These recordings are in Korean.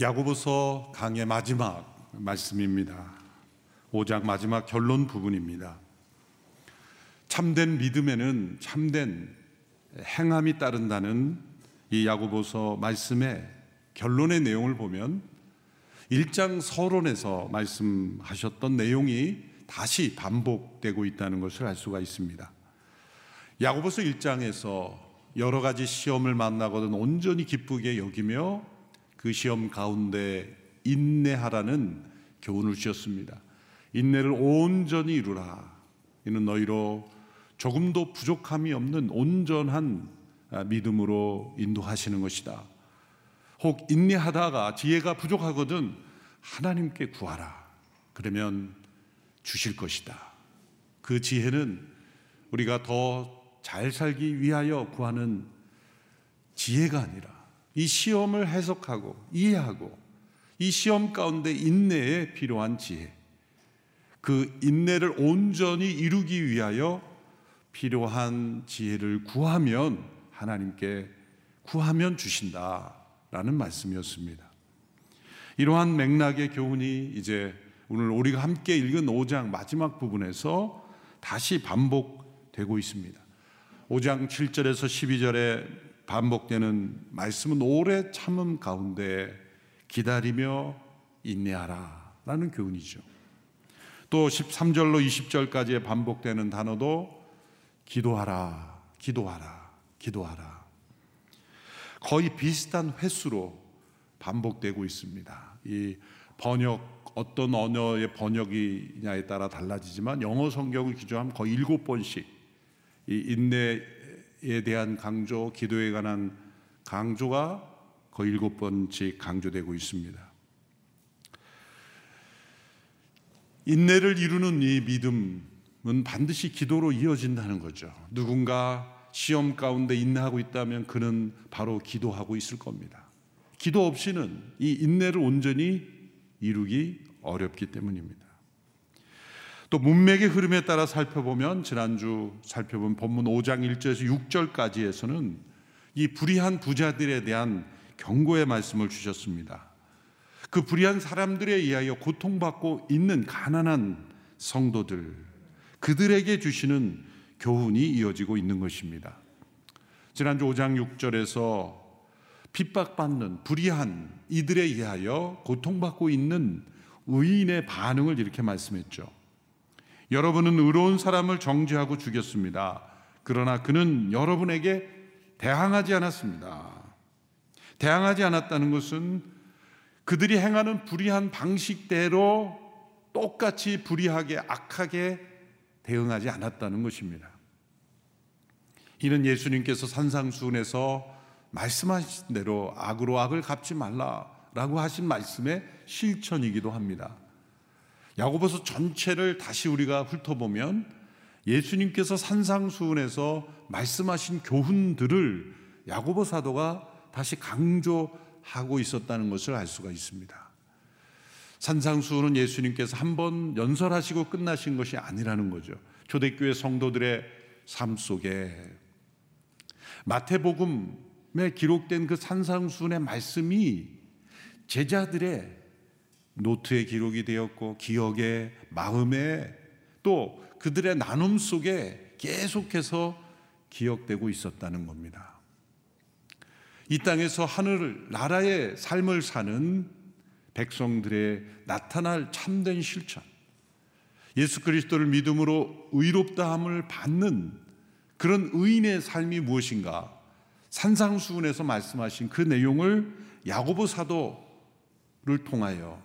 야고보서 강의 마지막 말씀입니다. 5장 마지막 결론 부분입니다. 참된 믿음에는 참된 행함이 따른다는 이 야고보서 말씀의 결론의 내용을 보면 1장 서론에서 말씀하셨던 내용이 다시 반복되고 있다는 것을 알 수가 있습니다. 야고보서 1장에서 여러 가지 시험을 만나거든 온전히 기쁘게 여기며 그 시험 가운데 인내하라는 교훈을 주셨습니다. 인내를 온전히 이루라. 이는 너희로 조금도 부족함이 없는 온전한 믿음으로 인도하시는 것이다. 혹 인내하다가 지혜가 부족하거든 하나님께 구하라. 그러면 주실 것이다. 그 지혜는 우리가 더 잘 살기 위하여 구하는 지혜가 아니라 이 시험을 해석하고 이해하고 이 시험 가운데 인내에 필요한 지혜, 그 인내를 온전히 이루기 위하여 필요한 지혜를 구하면, 하나님께 구하면 주신다라는 말씀이었습니다. 이러한 맥락의 교훈이 이제 오늘 우리가 함께 읽은 5장 마지막 부분에서 다시 반복되고 있습니다. 5장 7절에서 12절에 반복되는 말씀은 오래 참음 가운데 기다리며 인내하라라는 교훈이죠. 또 13절로 20절까지의 반복되는 단어도 기도하라, 기도하라, 기도하라. 거의 비슷한 횟수로 반복되고 있습니다. 이 번역, 어떤 언어의 번역이냐에 따라 달라지지만 영어 성경을 기준하면 거의 7번씩 이 인내에 대한 강조, 기도에 관한 강조가 거의 7번씩 강조되고 있습니다. 인내를 이루는 이 믿음은 반드시 기도로 이어진다는 거죠. 누군가 시험 가운데 인내하고 있다면 그는 바로 기도하고 있을 겁니다. 기도 없이는 이 인내를 온전히 이루기 어렵기 때문입니다. 또 문맥의 흐름에 따라 살펴보면, 지난주 살펴본 본문 5장 1절에서 6절까지에서는 이 불의한 부자들에 대한 경고의 말씀을 주셨습니다. 그 불의한 사람들에 의하여 고통받고 있는 가난한 성도들, 그들에게 주시는 교훈이 이어지고 있는 것입니다. 지난주 5장 6절에서 핍박받는 불의한 이들에 의하여 고통받고 있는 의인의 반응을 이렇게 말씀했죠. 여러분은 의로운 사람을 정죄하고 죽였습니다. 그러나 그는 여러분에게 대항하지 않았습니다. 대항하지 않았다는 것은 그들이 행하는 불의한 방식대로 똑같이 불의하게, 악하게 대응하지 않았다는 것입니다. 이는 예수님께서 산상수훈에서 말씀하신 대로 악으로 악을 갚지 말라라고 하신 말씀의 실천이기도 합니다. 야고보서 전체를 다시 우리가 훑어보면 예수님께서 산상수훈에서 말씀하신 교훈들을 야고보 사도가 다시 강조하고 있었다는 것을 알 수가 있습니다. 산상수훈은 예수님께서 한 번 연설하시고 끝나신 것이 아니라는 거죠. 초대교회 성도들의 삶 속에 마태복음 기록된 그 산상수훈의 말씀이 제자들의 노트에 기록이 되었고 기억에, 마음에, 또 그들의 나눔 속에 계속해서 기억되고 있었다는 겁니다. 이 땅에서 하늘 나라의 삶을 사는 백성들의 나타날 참된 실천, 예수 그리스도를 믿음으로 의롭다함을 받는 그런 의인의 삶이 무엇인가, 산상수훈에서 말씀하신 그 내용을 야고보 사도를 통하여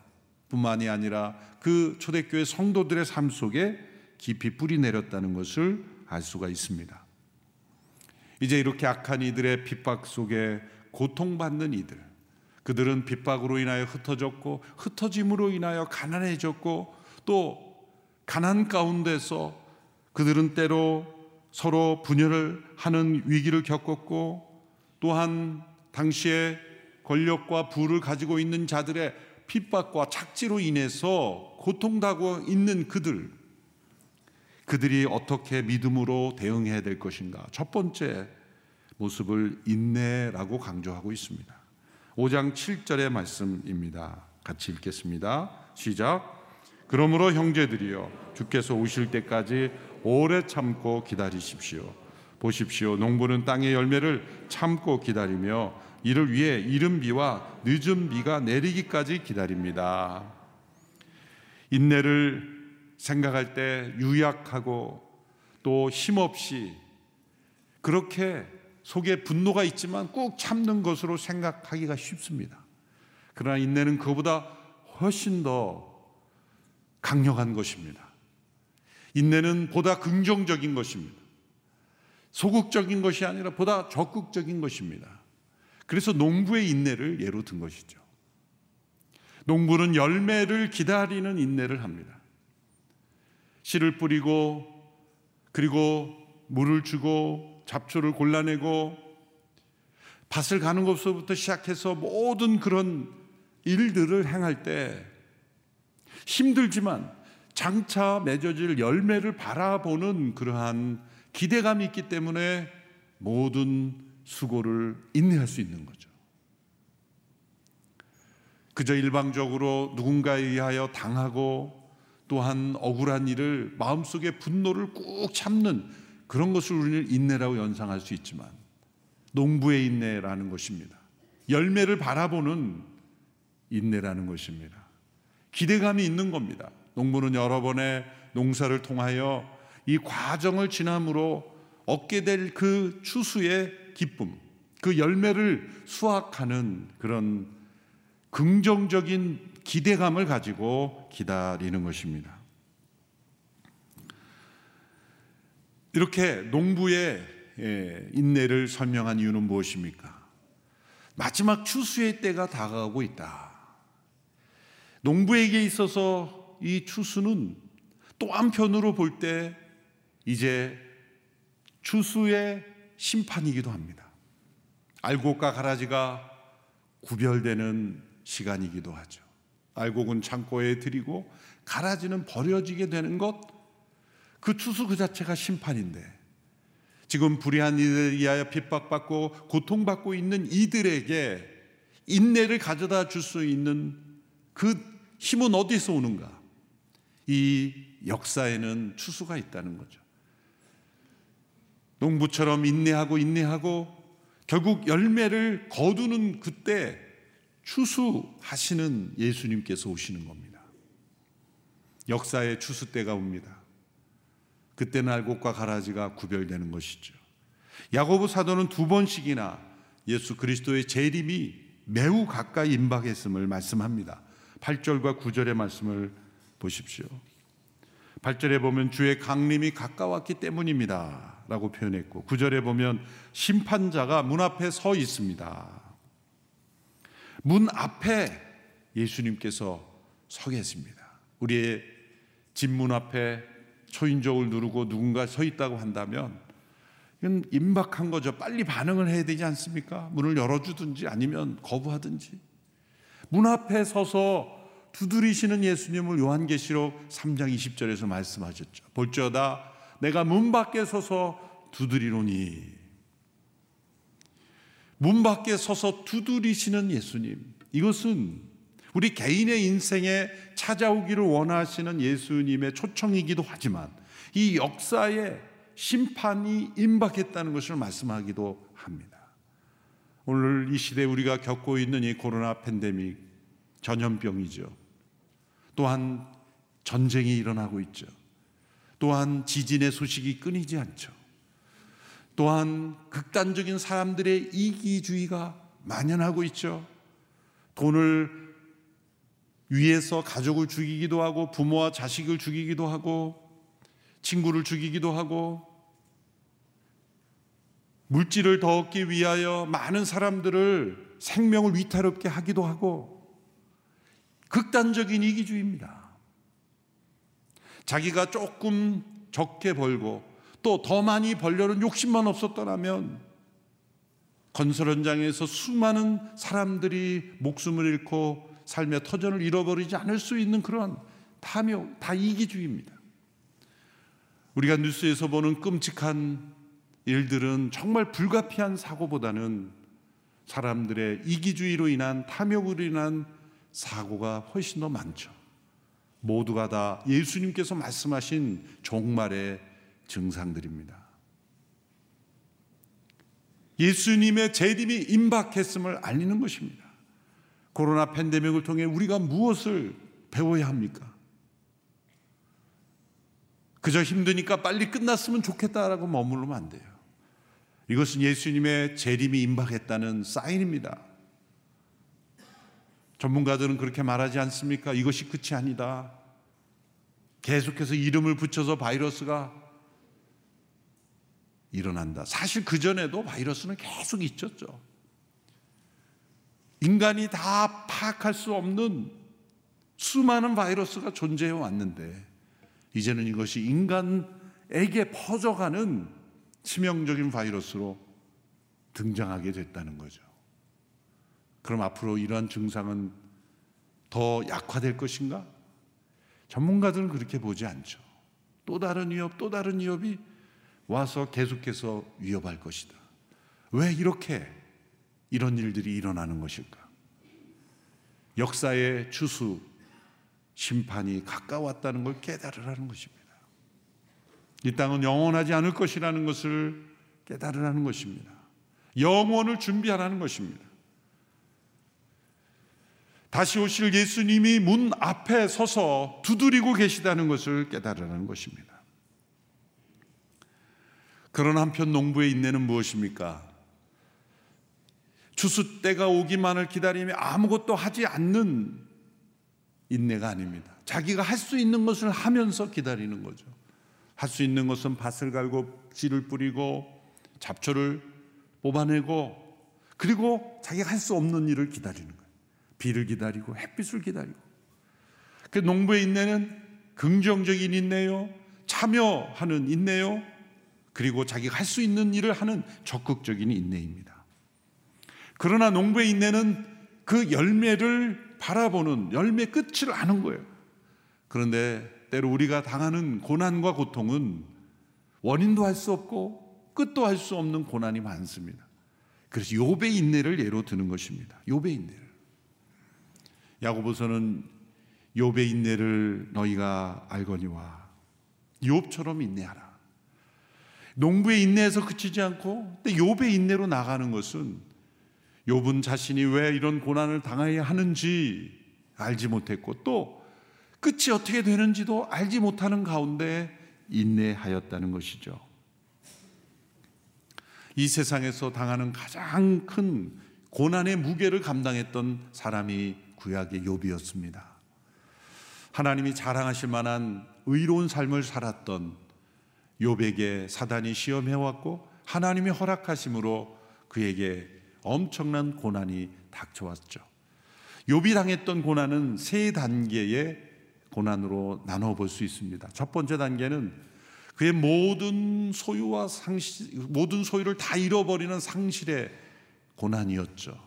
뿐만이 아니라 그 초대교회 성도들의 삶 속에 깊이 뿌리 내렸다는 것을 알 수가 있습니다. 이제 이렇게 악한 이들의 핍박 속에 고통받는 이들, 그들은 핍박으로 인하여 흩어졌고 흩어짐으로 인하여 가난해졌고 또 가난 가운데서 그들은 때로 서로 분열을 하는 위기를 겪었고 또한 당시에 권력과 부를 가지고 있는 자들의 핍박과 착취로 인해서 고통당하고 있는 그들이 어떻게 믿음으로 대응해야 될 것인가, 첫 번째 모습을 인내라고 강조하고 있습니다. 5장 7절의 말씀입니다. 같이 읽겠습니다. 시작. 그러므로 형제들이여, 주께서 오실 때까지 오래 참고 기다리십시오. 보십시오, 농부는 땅의 열매를 참고 기다리며 이를 위해 이른 비와 늦은 비가 내리기까지 기다립니다. 인내를 생각할 때 유약하고 또 힘없이 그렇게 속에 분노가 있지만 꾹 참는 것으로 생각하기가 쉽습니다. 그러나 인내는 그보다 훨씬 더 강력한 것입니다. 인내는 보다 긍정적인 것입니다. 소극적인 것이 아니라 보다 적극적인 것입니다. 그래서 농부의 인내를 예로 든 것이죠. 농부는 열매를 기다리는 인내를 합니다. 씨를 뿌리고 그리고 물을 주고 잡초를 골라내고 밭을 가는 것부터 시작해서 모든 그런 일들을 행할 때 힘들지만 장차 맺어질 열매를 바라보는 그러한 기대감이 있기 때문에 모든 수고를 인내할 수 있는 거죠. 그저 일방적으로 누군가에 의하여 당하고 또한 억울한 일을 마음속에 분노를 꾹 참는 그런 것을 우리는 인내라고 연상할 수 있지만 농부의 인내라는 것입니다. 열매를 바라보는 인내라는 것입니다. 기대감이 있는 겁니다. 농부는 여러 번의 농사를 통하여 이 과정을 지남으로 얻게 될 그 추수의 기쁨, 그 열매를 수확하는 그런 긍정적인 기대감을 가지고 기다리는 것입니다. 이렇게 농부의 인내를 설명한 이유는 무엇입니까? 마지막 추수의 때가 다가오고 있다. 농부에게 있어서 이 추수는 또 한편으로 볼 때 이제 추수의 심판이기도 합니다. 알곡과 가라지가 구별되는 시간이기도 하죠. 알곡은 창고에 들이고 가라지는 버려지게 되는 것, 그 추수 그 자체가 심판인데 지금 불의한 이들에 의하여 핍박받고 고통받고 있는 이들에게 인내를 가져다 줄 수 있는 그 힘은 어디서 오는가? 이 역사에는 추수가 있다는 거죠. 농부처럼 인내하고 결국 열매를 거두는 그때 추수하시는 예수님께서 오시는 겁니다. 역사의 추수 때가 옵니다. 그때는 알곡과 가라지가 구별되는 것이죠. 야고보 사도는 두 번씩이나 예수 그리스도의 재림이 매우 가까이 임박했음을 말씀합니다. 8절과 9절의 말씀을 보십시오. 8절에 보면 주의 강림이 가까웠기 때문입니다 라고 표현했고, 9절에 보면 심판자가 문 앞에 서 있습니다. 문 앞에 예수님께서 서 계십니다. 우리의 집 문 앞에 초인종을 누르고 누군가 서 있다고 한다면 이건 임박한 거죠. 빨리 반응을 해야 되지 않습니까? 문을 열어주든지 아니면 거부하든지. 문 앞에 서서 두드리시는 예수님을 요한계시록 3장 20절에서 말씀하셨죠. 볼지어다 내가 문 밖에 서서 두드리노니. 문 밖에 서서 두드리시는 예수님, 이것은 우리 개인의 인생에 찾아오기를 원하시는 예수님의 초청이기도 하지만 이 역사에 심판이 임박했다는 것을 말씀하기도 합니다. 오늘 이 시대에 우리가 겪고 있는 이 코로나 팬데믹, 전염병이죠. 또한 전쟁이 일어나고 있죠. 또한 지진의 소식이 끊이지 않죠. 또한 극단적인 사람들의 이기주의가 만연하고 있죠. 돈을 위해서 가족을 죽이기도 하고 부모와 자식을 죽이기도 하고 친구를 죽이기도 하고 물질을 더 얻기 위하여 많은 사람들을 생명을 위태롭게 하기도 하고 극단적인 이기주의입니다. 자기가 조금 적게 벌고 또 더 많이 벌려는 욕심만 없었더라면 건설 현장에서 수많은 사람들이 목숨을 잃고 삶의 터전을 잃어버리지 않을 수 있는 그런 탐욕, 다 이기주의입니다. 우리가 뉴스에서 보는 끔찍한 일들은 정말 불가피한 사고보다는 사람들의 이기주의로 인한 탐욕으로 인한 사고가 훨씬 더 많죠. 모두가 다 예수님께서 말씀하신 종말의 증상들입니다. 예수님의 재림이 임박했음을 알리는 것입니다. 코로나 팬데믹을 통해 우리가 무엇을 배워야 합니까? 그저 힘드니까 빨리 끝났으면 좋겠다라고 머무르면 안 돼요. 이것은 예수님의 재림이 임박했다는 사인입니다. 전문가들은 그렇게 말하지 않습니까? 이것이 끝이 아니다. 계속해서 이름을 붙여서 바이러스가 일어난다. 사실 그전에도 바이러스는 계속 있었죠. 인간이 다 파악할 수 없는 수많은 바이러스가 존재해 왔는데 이제는 이것이 인간에게 퍼져가는 치명적인 바이러스로 등장하게 됐다는 거죠. 그럼 앞으로 이러한 증상은 더 약화될 것인가? 전문가들은 그렇게 보지 않죠. 또 다른 위협, 또 다른 위협이 와서 계속해서 위협할 것이다. 왜 이렇게 이런 일들이 일어나는 것일까? 역사의 추수, 심판이 가까웠다는 걸 깨달으라는 것입니다. 이 땅은 영원하지 않을 것이라는 것을 깨달으라는 것입니다. 영원을 준비하라는 것입니다. 다시 오실 예수님이 문 앞에 서서 두드리고 계시다는 것을 깨달으라는 것입니다. 그런 한편 농부의 인내는 무엇입니까? 추수 때가 오기만을 기다리며 아무것도 하지 않는 인내가 아닙니다. 자기가 할 수 있는 것을 하면서 기다리는 거죠. 할 수 있는 것은 밭을 갈고 씨를 뿌리고 잡초를 뽑아내고 그리고 자기가 할 수 없는 일을 기다리는 거예요. 비를 기다리고 햇빛을 기다리고. 그 농부의 인내는 긍정적인 인내요, 참여하는 인내요, 그리고 자기가 할 수 있는 일을 하는 적극적인 인내입니다. 그러나 농부의 인내는 그 열매를 바라보는, 열매 끝을 아는 거예요. 그런데 때로 우리가 당하는 고난과 고통은 원인도 알 수 없고 끝도 알 수 없는 고난이 많습니다. 그래서 욥의 인내를 예로 드는 것입니다. 욥의 인내를. 야고보서는 욥의 인내를 너희가 알거니와 욥처럼 인내하라. 농부의 인내에서 그치지 않고 근데 욥의 인내로 나가는 것은 욥은 자신이 왜 이런 고난을 당해야 하는지 알지 못했고 또 끝이 어떻게 되는지도 알지 못하는 가운데 인내하였다는 것이죠. 이 세상에서 당하는 가장 큰 고난의 무게를 감당했던 사람이 구약의 욥이었습니다. 하나님이 자랑하실 만한 의로운 삶을 살았던 욥에게 사단이 시험해왔고 하나님의 허락하심으로 그에게 엄청난 고난이 닥쳐왔죠. 욥이 당했던 고난은 세 단계의 고난으로 나눠볼 수 있습니다. 첫 번째 단계는 그의 모든 소유와 모든 소유를 다 잃어버리는 상실의 고난이었죠.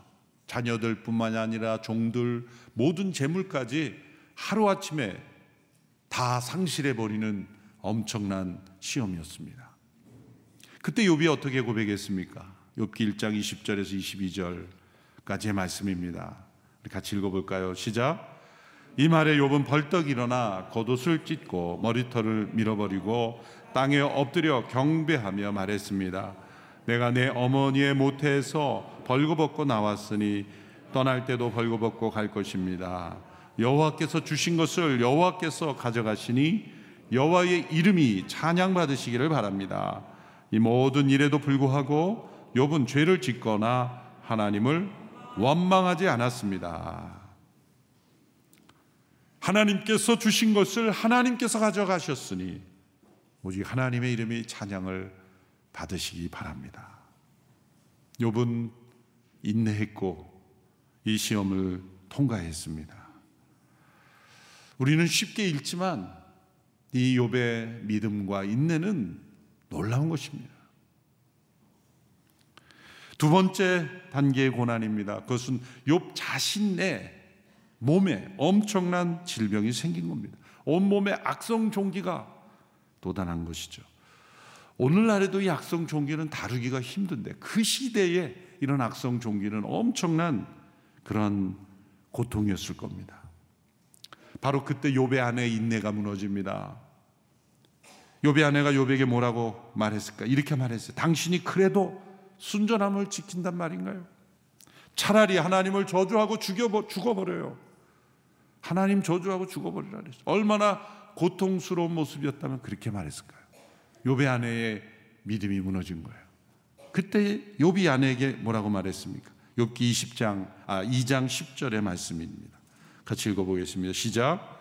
자녀들뿐만 아니라 종들, 모든 재물까지 하루아침에 다 상실해버리는 엄청난 시험이었습니다. 그때 욥이 어떻게 고백했습니까? 욥기 1장 20절에서 22절까지의 말씀입니다. 같이 읽어볼까요? 시작. 이 말에 욥은 벌떡 일어나 겉옷을 찢고 머리털을 밀어버리고 땅에 엎드려 경배하며 말했습니다. 내가 내 어머니의 모태에서 벌거벗고 나왔으니 떠날 때도 벌거벗고 갈 것입니다. 여호와께서 주신 것을 여호와께서 가져가시니 여호와의 이름이 찬양받으시기를 바랍니다. 이 모든 일에도 불구하고 욥은 죄를 짓거나 하나님을 원망하지 않았습니다. 하나님께서 주신 것을 하나님께서 가져가셨으니 오직 하나님의 이름이 찬양을 받으시기 바랍니다. 욥은 인내했고 이 시험을 통과했습니다. 우리는 쉽게 읽지만 이 욥의 믿음과 인내는 놀라운 것입니다. 두 번째 단계의 고난입니다. 그것은 욥 자신의 몸에 엄청난 질병이 생긴 겁니다. 온몸에 악성 종기가 도단한 것이죠. 오늘날에도 이 악성 종기는 다루기가 힘든데 그 시대에 이런 악성 종기는 엄청난 그런 고통이었을 겁니다. 바로 그때 욥의 아내의 인내가 무너집니다. 욥의 아내가 욥에게 뭐라고 말했을까? 이렇게 말했어요. 당신이 그래도 순전함을 지킨단 말인가요? 차라리 하나님을 저주하고 죽어버려요. 하나님 저주하고 죽어버리라 그랬어요. 얼마나 고통스러운 모습이었다면 그렇게 말했을까요? 욥의 아내의 믿음이 무너진 거예요. 그때 욥이 아내에게 뭐라고 말했습니까? 욥기 2장 10절의 말씀입니다. 같이 읽어보겠습니다. 시작.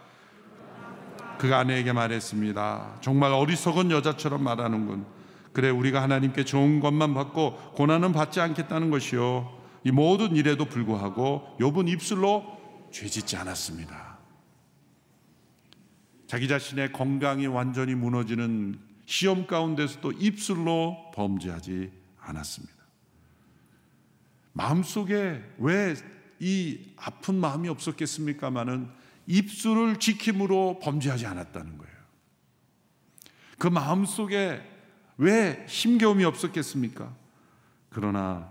그가 아내에게 말했습니다. 정말 어리석은 여자처럼 말하는군. 그래, 우리가 하나님께 좋은 것만 받고 고난은 받지 않겠다는 것이요. 이 모든 일에도 불구하고 욥은 입술로 죄짓지 않았습니다. 자기 자신의 건강이 완전히 무너지는 시험 가운데서도 입술로 범죄하지 않았습니다. 마음속에 왜 이 아픈 마음이 없었겠습니까마는 입술을 지킴으로 범죄하지 않았다는 거예요. 그 마음속에 왜 힘겨움이 없었겠습니까? 그러나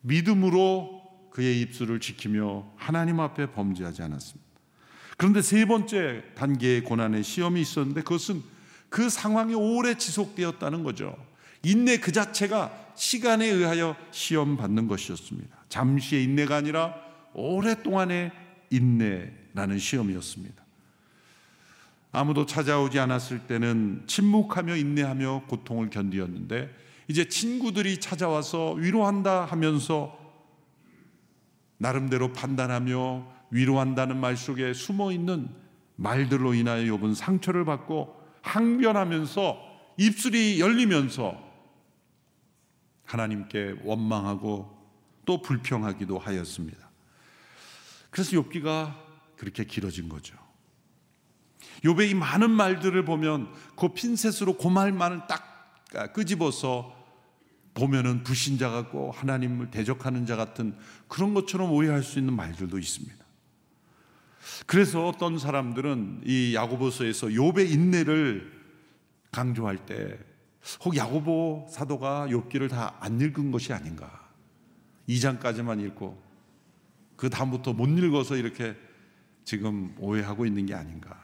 믿음으로 그의 입술을 지키며 하나님 앞에 범죄하지 않았습니다. 그런데 세 번째 단계의 고난의 시험이 있었는데 그것은 그 상황이 오래 지속되었다는 거죠. 인내 그 자체가 시간에 의하여 시험받는 것이었습니다. 잠시의 인내가 아니라 오랫동안의 인내라는 시험이었습니다. 아무도 찾아오지 않았을 때는 침묵하며 인내하며 고통을 견디었는데 이제 친구들이 찾아와서 위로한다 하면서 나름대로 판단하며 위로한다는 말 속에 숨어있는 말들로 인하여 욥은 상처를 받고 항변하면서 입술이 열리면서 하나님께 원망하고 또 불평하기도 하였습니다. 그래서 욥기가 그렇게 길어진 거죠. 욥의 이 많은 말들을 보면 그 핀셋으로 그 말만을 딱 끄집어서 보면은 불신자 같고 하나님을 대적하는 자 같은 그런 것처럼 오해할 수 있는 말들도 있습니다. 그래서 어떤 사람들은 이 야고보서에서 욥의 인내를 강조할 때 혹 야고보 사도가 욥기를 다 안 읽은 것이 아닌가, 2장까지만 읽고 그 다음부터 못 읽어서 이렇게 지금 오해하고 있는 게 아닌가,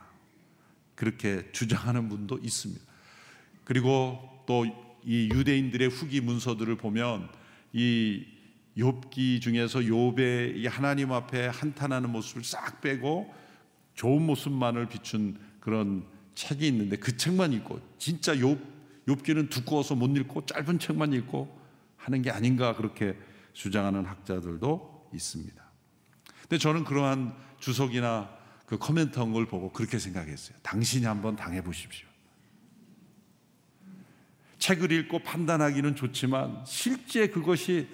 그렇게 주장하는 분도 있습니다. 그리고 또 이 유대인들의 후기 문서들을 보면 이 욥기 중에서 욥의 하나님 앞에 한탄하는 모습을 싹 빼고 좋은 모습만을 비춘 그런 책이 있는데 그 책만 읽고 진짜 욥기는 두꺼워서 못 읽고 짧은 책만 읽고 하는 게 아닌가, 그렇게 주장하는 학자들도 있습니다. 근데 저는 그러한 주석이나 그 코멘트 한 걸 보고 그렇게 생각했어요. 당신이 한번 당해보십시오. 책을 읽고 판단하기는 좋지만 실제 그것이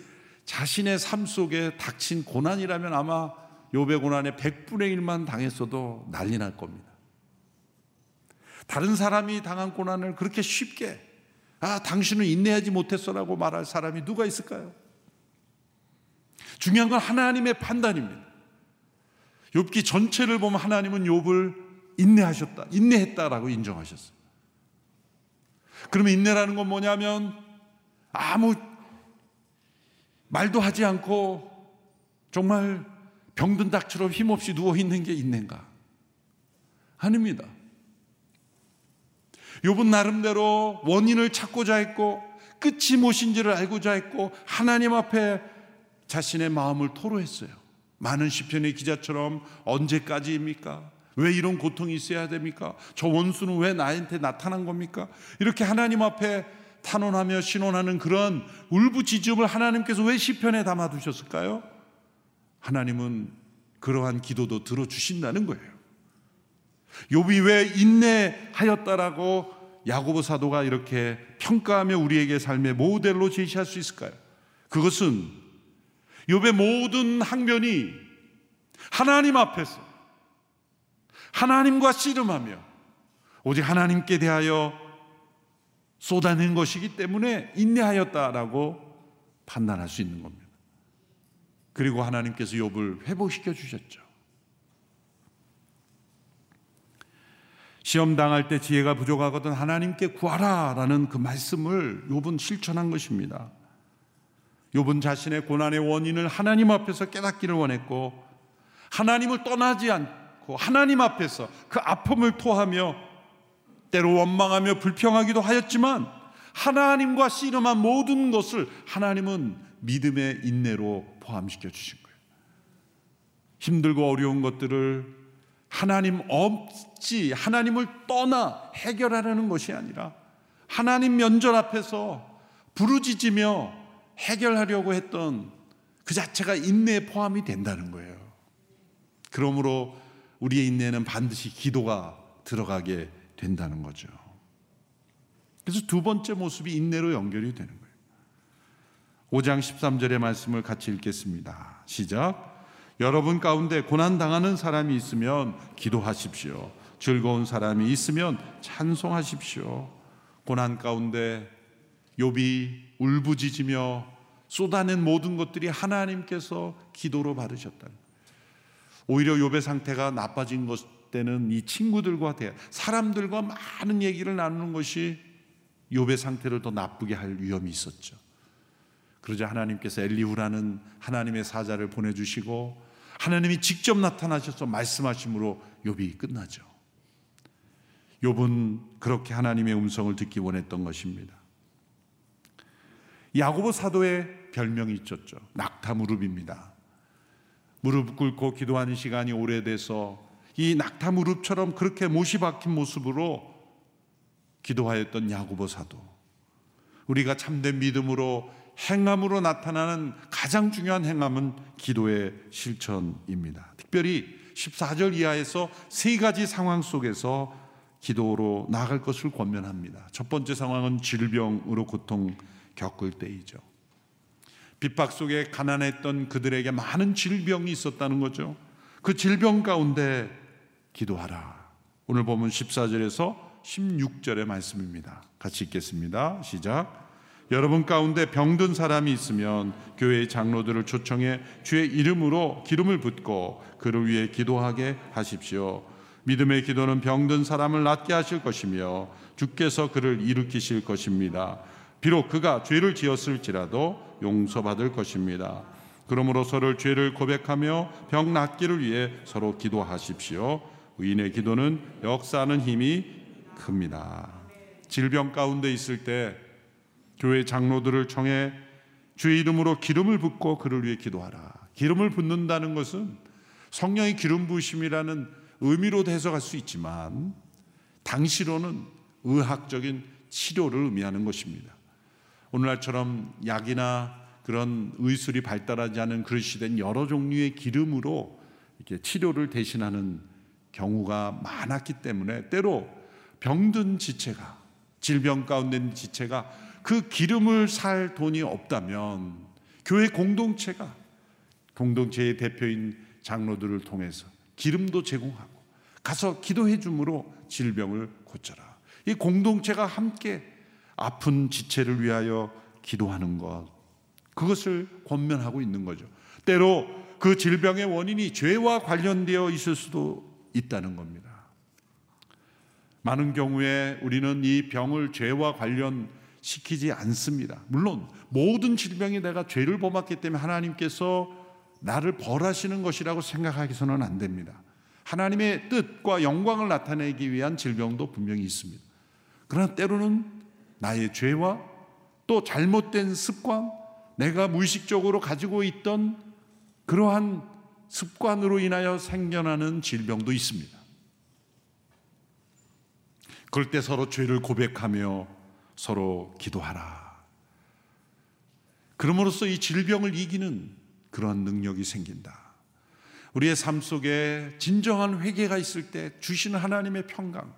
자신의 삶 속에 닥친 고난이라면 아마 욥의 고난의 100분의 1만 당했어도 난리 날 겁니다. 다른 사람이 당한 고난을 그렇게 쉽게 당신은 인내하지 못했어라고 말할 사람이 누가 있을까요? 중요한 건 하나님의 판단입니다. 욥기 전체를 보면 하나님은 욥을 인내했다라고 인정하셨어요. 그러면 인내라는 건 뭐냐면 아무 말도 하지 않고 정말 병든 닭처럼 힘없이 누워있는 게 인내인가? 아닙니다. 욥은 나름대로 원인을 찾고자 했고 끝이 무엇인지를 알고자 했고 하나님 앞에 자신의 마음을 토로했어요. 많은 시편의 기자처럼 언제까지입니까? 왜 이런 고통이 있어야 됩니까? 저 원수는 왜 나한테 나타난 겁니까? 이렇게 하나님 앞에 탄원하며 신원하는 그런 울부짖음을 하나님께서 왜 시편에 담아두셨을까요? 하나님은 그러한 기도도 들어주신다는 거예요. 욥이 왜 인내하였다라고 야고보 사도가 이렇게 평가하며 우리에게 삶의 모델로 제시할 수 있을까요? 그것은 욥의 모든 항변이 하나님 앞에서 하나님과 씨름하며 오직 하나님께 대하여 쏟아낸 것이기 때문에 인내하였다라고 판단할 수 있는 겁니다. 그리고 하나님께서 욥을 회복시켜 주셨죠. 시험당할 때 지혜가 부족하거든 하나님께 구하라라는 그 말씀을 욥은 실천한 것입니다. 욥은 자신의 고난의 원인을 하나님 앞에서 깨닫기를 원했고, 하나님을 떠나지 않고 하나님 앞에서 그 아픔을 토하며 때로 원망하며 불평하기도 하였지만, 하나님과 씨름한 모든 것을 하나님은 믿음의 인내로 포함시켜 주신 거예요. 힘들고 어려운 것들을 하나님 없이, 하나님을 떠나 해결하려는 것이 아니라 하나님 면전 앞에서 부르짖으며 해결하려고 했던 그 자체가 인내에 포함이 된다는 거예요. 그러므로 우리의 인내는 반드시 기도가 들어가게 된다는 거죠. 그래서 두 번째 모습이 인내로 연결이 되는 거예요. 5장 13절의 말씀을 같이 읽겠습니다. 시작. 여러분 가운데 고난당하는 사람이 있으면 기도하십시오. 즐거운 사람이 있으면 찬송하십시오. 고난 가운데 욥이 울부짖으며 쏟아낸 모든 것들이 하나님께서 기도로 받으셨다. 오히려 욥의 상태가 나빠진 것 때는 이 친구들과 대화, 사람들과 많은 얘기를 나누는 것이 욥의 상태를 더 나쁘게 할 위험이 있었죠. 그러자 하나님께서 엘리후라는 하나님의 사자를 보내주시고 하나님이 직접 나타나셔서 말씀하심으로 욥이 끝나죠. 욥은 그렇게 하나님의 음성을 듣기 원했던 것입니다. 야고보 사도의 별명이 있었죠. 낙타 무릎입니다. 무릎 꿇고 기도하는 시간이 오래돼서 이 낙타 무릎처럼 그렇게 못이 박힌 모습으로 기도하였던 야고보 사도, 우리가 참된 믿음으로 행함으로 나타나는 가장 중요한 행함은 기도의 실천입니다. 특별히 14절 이하에서 세 가지 상황 속에서 기도로 나아갈 것을 권면합니다. 첫 번째 상황은 질병으로 고통 겪을 때이죠. 핍박 속에 가난했던 그들에게 많은 질병이 있었다는 거죠. 그 질병 가운데 기도하라. 오늘 보면 14절에서 16절의 말씀입니다. 같이 읽겠습니다. 시작. 여러분 가운데 병든 사람이 있으면 교회의 장로들을 초청해 주의 이름으로 기름을 붓고 그를 위해 기도하게 하십시오. 믿음의 기도는 병든 사람을 낫게 하실 것이며 주께서 그를 일으키실 것입니다. 비록 그가 죄를 지었을지라도 용서받을 것입니다. 그러므로 서로 죄를 고백하며 병 낫기를 위해 서로 기도하십시오. 의인의 기도는 역사하는 힘이 큽니다. 질병 가운데 있을 때 교회 장로들을 청해 주의 이름으로 기름을 붓고 그를 위해 기도하라. 기름을 붓는다는 것은 성령의 기름 부으심이라는 의미로도 해석할 수 있지만 당시로는 의학적인 치료를 의미하는 것입니다. 오늘날처럼 약이나 그런 의술이 발달하지 않은 그런 시대는 여러 종류의 기름으로 이렇게 치료를 대신하는 경우가 많았기 때문에 때로 병든 지체가, 질병 가운데 있는 지체가 그 기름을 살 돈이 없다면 교회 공동체가 공동체의 대표인 장로들을 통해서 기름도 제공하고 가서 기도해 줌으로 질병을 고쳐라. 이 공동체가 함께 아픈 지체를 위하여 기도하는 것, 그것을 권면하고 있는 거죠. 때로 그 질병의 원인이 죄와 관련되어 있을 수도 있다는 겁니다. 많은 경우에 우리는 이 병을 죄와 관련시키지 않습니다. 물론 모든 질병이 내가 죄를 범했기 때문에 하나님께서 나를 벌하시는 것이라고 생각하기서는 안 됩니다. 하나님의 뜻과 영광을 나타내기 위한 질병도 분명히 있습니다. 그러나 때로는 나의 죄와 또 잘못된 습관, 내가 무의식적으로 가지고 있던 그러한 습관으로 인하여 생겨나는 질병도 있습니다. 그럴 때 서로 죄를 고백하며 서로 기도하라. 그럼으로써 이 질병을 이기는 그러한 능력이 생긴다. 우리의 삶 속에 진정한 회개가 있을 때 주시는 하나님의 평강,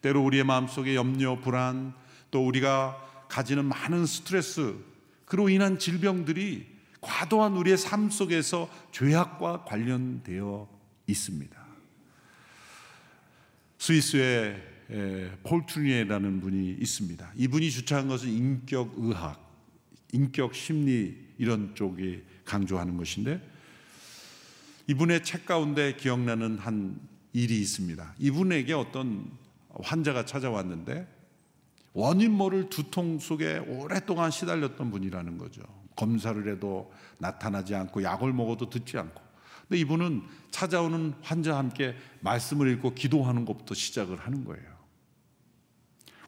때로 우리의 마음속에 염려, 불안, 또 우리가 가지는 많은 스트레스, 그로 인한 질병들이 과도한 우리의 삶 속에서 죄악과 관련되어 있습니다. 스위스의 폴 트루니에라는 분이 있습니다. 이분이 주창한 것은 인격의학, 인격심리 이런 쪽이 강조하는 것인데, 이분의 책 가운데 기억나는 한 일이 있습니다. 이분에게 어떤 환자가 찾아왔는데 원인 모를 두통 속에 오랫동안 시달렸던 분이라는 거죠. 검사를 해도 나타나지 않고 약을 먹어도 듣지 않고. 근데 이분은 찾아오는 환자와 함께 말씀을 읽고 기도하는 것부터 시작을 하는 거예요.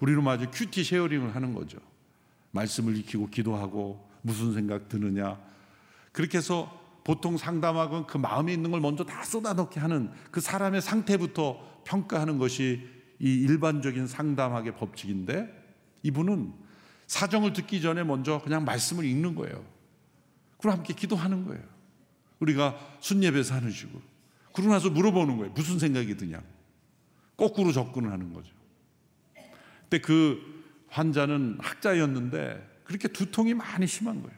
우리는 아주 큐티 쉐어링을 하는 거죠. 말씀을 익히고 기도하고 무슨 생각 드느냐. 그렇게 해서 보통 상담학은 그 마음에 있는 걸 먼저 다 쏟아넣게 하는 그 사람의 상태부터 평가하는 것이 이 일반적인 상담학의 법칙인데, 이분은 사정을 듣기 전에 먼저 그냥 말씀을 읽는 거예요. 그리고 함께 기도하는 거예요. 우리가 순예배에서 하는 식으로. 그러고 나서 물어보는 거예요. 무슨 생각이 드냐. 거꾸로 접근을 하는 거죠. 근데 그 환자는 학자였는데 그렇게 두통이 많이 심한 거예요.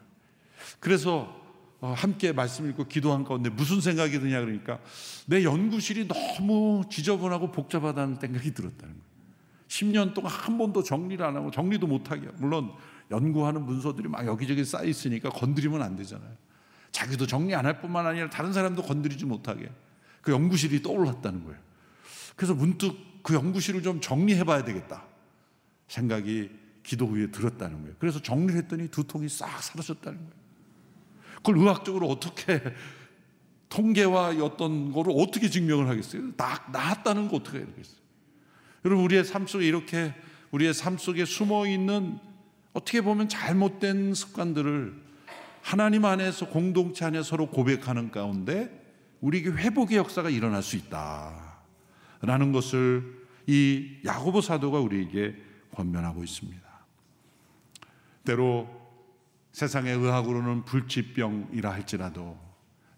그래서 함께 말씀을 읽고 기도한 가운데 무슨 생각이 드냐 그러니까 내 연구실이 너무 지저분하고 복잡하다는 생각이 들었다는 거예요. 10년 동안 한 번도 정리를 안 하고 정리도 못하게. 물론 연구하는 문서들이 막 여기저기 쌓여 있으니까 건드리면 안 되잖아요. 자기도 정리 안 할 뿐만 아니라 다른 사람도 건드리지 못하게 그 연구실이 떠올랐다는 거예요. 그래서 문득 그 연구실을 좀 정리해 봐야 되겠다 생각이 기도 후에 들었다는 거예요. 그래서 정리를 했더니 두통이 싹 사라졌다는 거예요. 그걸 의학적으로 어떻게 통계와 어떤 거를 어떻게 증명을 하겠어요? 나았다는 거 어떻게 알겠어요? 여러분, 우리의 삶 속에 이렇게 우리의 삶 속에 숨어있는 어떻게 보면 잘못된 습관들을 하나님 안에서 공동체 안에 서로 고백하는 가운데 우리에게 회복의 역사가 일어날 수 있다라는 것을 이 야고보 사도가 우리에게 권면하고 있습니다. 때로 세상의 의학으로는 불치병이라 할지라도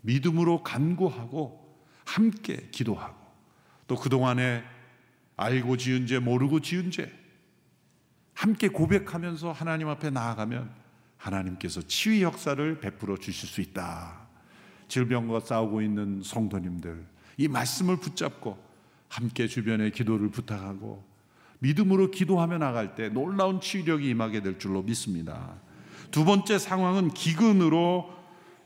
믿음으로 간구하고 함께 기도하고 또 그동안에 알고 지은 죄 모르고 지은 죄 함께 고백하면서 하나님 앞에 나아가면 하나님께서 치유 역사를 베풀어 주실 수 있다. 질병과 싸우고 있는 성도님들, 이 말씀을 붙잡고 함께 주변에 기도를 부탁하고 믿음으로 기도하며 나갈 때 놀라운 치유력이 임하게 될 줄로 믿습니다. 두 번째 상황은 기근으로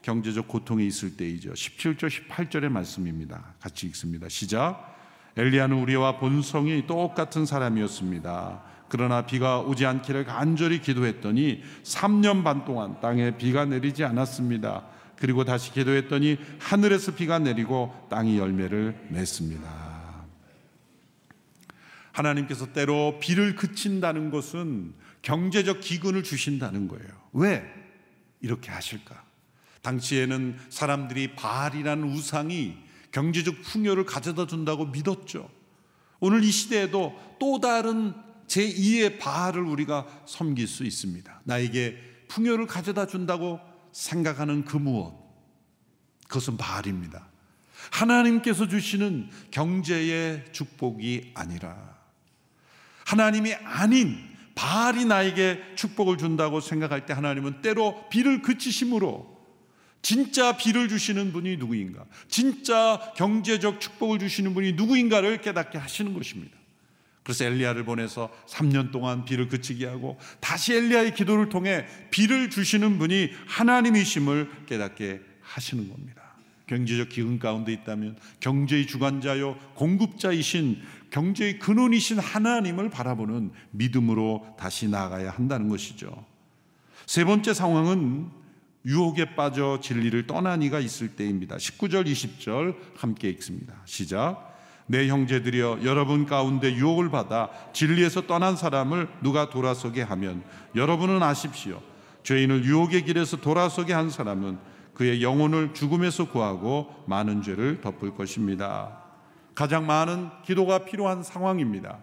경제적 고통이 있을 때이죠. 17절 18절의 말씀입니다. 같이 읽습니다. 시작. 엘리야는 우리와 본성이 똑같은 사람이었습니다. 그러나 비가 오지 않기를 간절히 기도했더니 3년 반 동안 땅에 비가 내리지 않았습니다. 그리고 다시 기도했더니 하늘에서 비가 내리고 땅이 열매를 맺습니다. 하나님께서 때로 비를 그친다는 것은 경제적 기근을 주신다는 거예요. 왜 이렇게 하실까? 당시에는 사람들이 바알이라는 우상이 경제적 풍요를 가져다 준다고 믿었죠. 오늘 이 시대에도 또 다른 제2의 바알을 우리가 섬길 수 있습니다. 나에게 풍요를 가져다 준다고 생각하는 그 무엇, 그것은 바알입니다. 하나님께서 주시는 경제의 축복이 아니라 하나님이 아닌 바알이 나에게 축복을 준다고 생각할 때 하나님은 때로 비를 그치심으로 진짜 비를 주시는 분이 누구인가, 진짜 경제적 축복을 주시는 분이 누구인가를 깨닫게 하시는 것입니다. 그래서 엘리야를 보내서 3년 동안 비를 그치게 하고 다시 엘리야의 기도를 통해 비를 주시는 분이 하나님이심을 깨닫게 하시는 겁니다. 경제적 기근 가운데 있다면 경제의 주관자요 공급자이신 경제의 근원이신 하나님을 바라보는 믿음으로 다시 나아가야 한다는 것이죠. 세 번째 상황은 유혹에 빠져 진리를 떠난 이가 있을 때입니다. 19절 20절 함께 읽습니다. 시작. 내 형제들이여, 여러분 가운데 유혹을 받아 진리에서 떠난 사람을 누가 돌아서게 하면 여러분은 아십시오. 죄인을 유혹의 길에서 돌아서게 한 사람은 그의 영혼을 죽음에서 구하고 많은 죄를 덮을 것입니다. 가장 많은 기도가 필요한 상황입니다.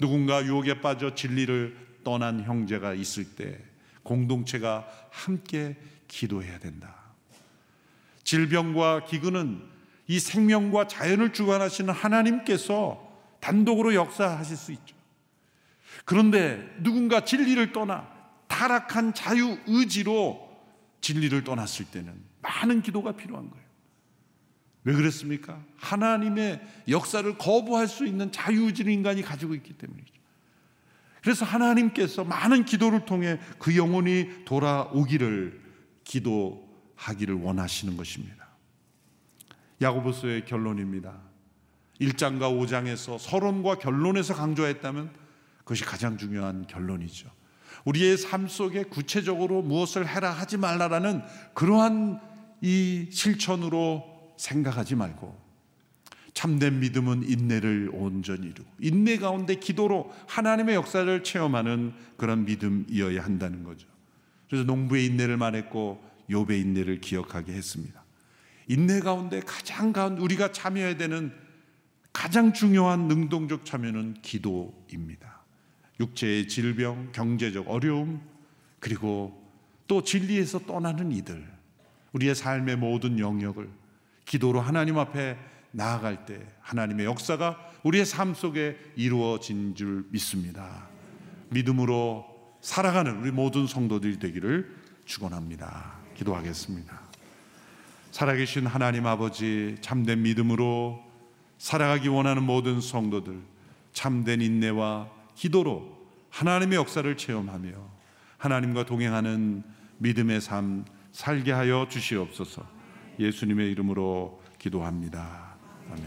누군가 유혹에 빠져 진리를 떠난 형제가 있을 때 공동체가 함께 기도해야 된다. 질병과 기근은 이 생명과 자연을 주관하시는 하나님께서 단독으로 역사하실 수 있죠. 그런데 누군가 진리를 떠나 타락한 자유의지로 진리를 떠났을 때는 많은 기도가 필요한 거예요. 왜 그랬습니까? 하나님의 역사를 거부할 수 있는 자유의지를 인간이 가지고 있기 때문이죠. 그래서 하나님께서 많은 기도를 통해 그 영혼이 돌아오기를 기도하기를 원하시는 것입니다. 야고보서의 결론입니다. 1장과 5장에서 서론과 결론에서 강조했다면 그것이 가장 중요한 결론이죠. 우리의 삶 속에 구체적으로 무엇을 해라 하지 말라라는 그러한 이 실천으로 생각하지 말고, 참된 믿음은 인내를 온전히 이루고 인내 가운데 기도로 하나님의 역사를 체험하는 그런 믿음이어야 한다는 거죠. 그래서 농부의 인내를 말했고 욥의 인내를 기억하게 했습니다. 인내 가운데 가장 우리가 참여해야 되는 가장 중요한 능동적 참여는 기도입니다. 육체의 질병, 경제적 어려움, 그리고 또 진리에서 떠나는 이들, 우리의 삶의 모든 영역을 기도로 하나님 앞에 나아갈 때 하나님의 역사가 우리의 삶 속에 이루어진 줄 믿습니다. 믿음으로 살아가는 우리 모든 성도들이 되기를 축원합니다. 기도하겠습니다. 살아계신 하나님 아버지, 참된 믿음으로 살아가기 원하는 모든 성도들, 참된 인내와 기도로 하나님의 역사를 체험하며 하나님과 동행하는 믿음의 삶 살게 하여 주시옵소서. 예수님의 이름으로 기도합니다. 아멘.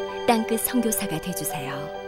땅끝 선교사가 되어주세요.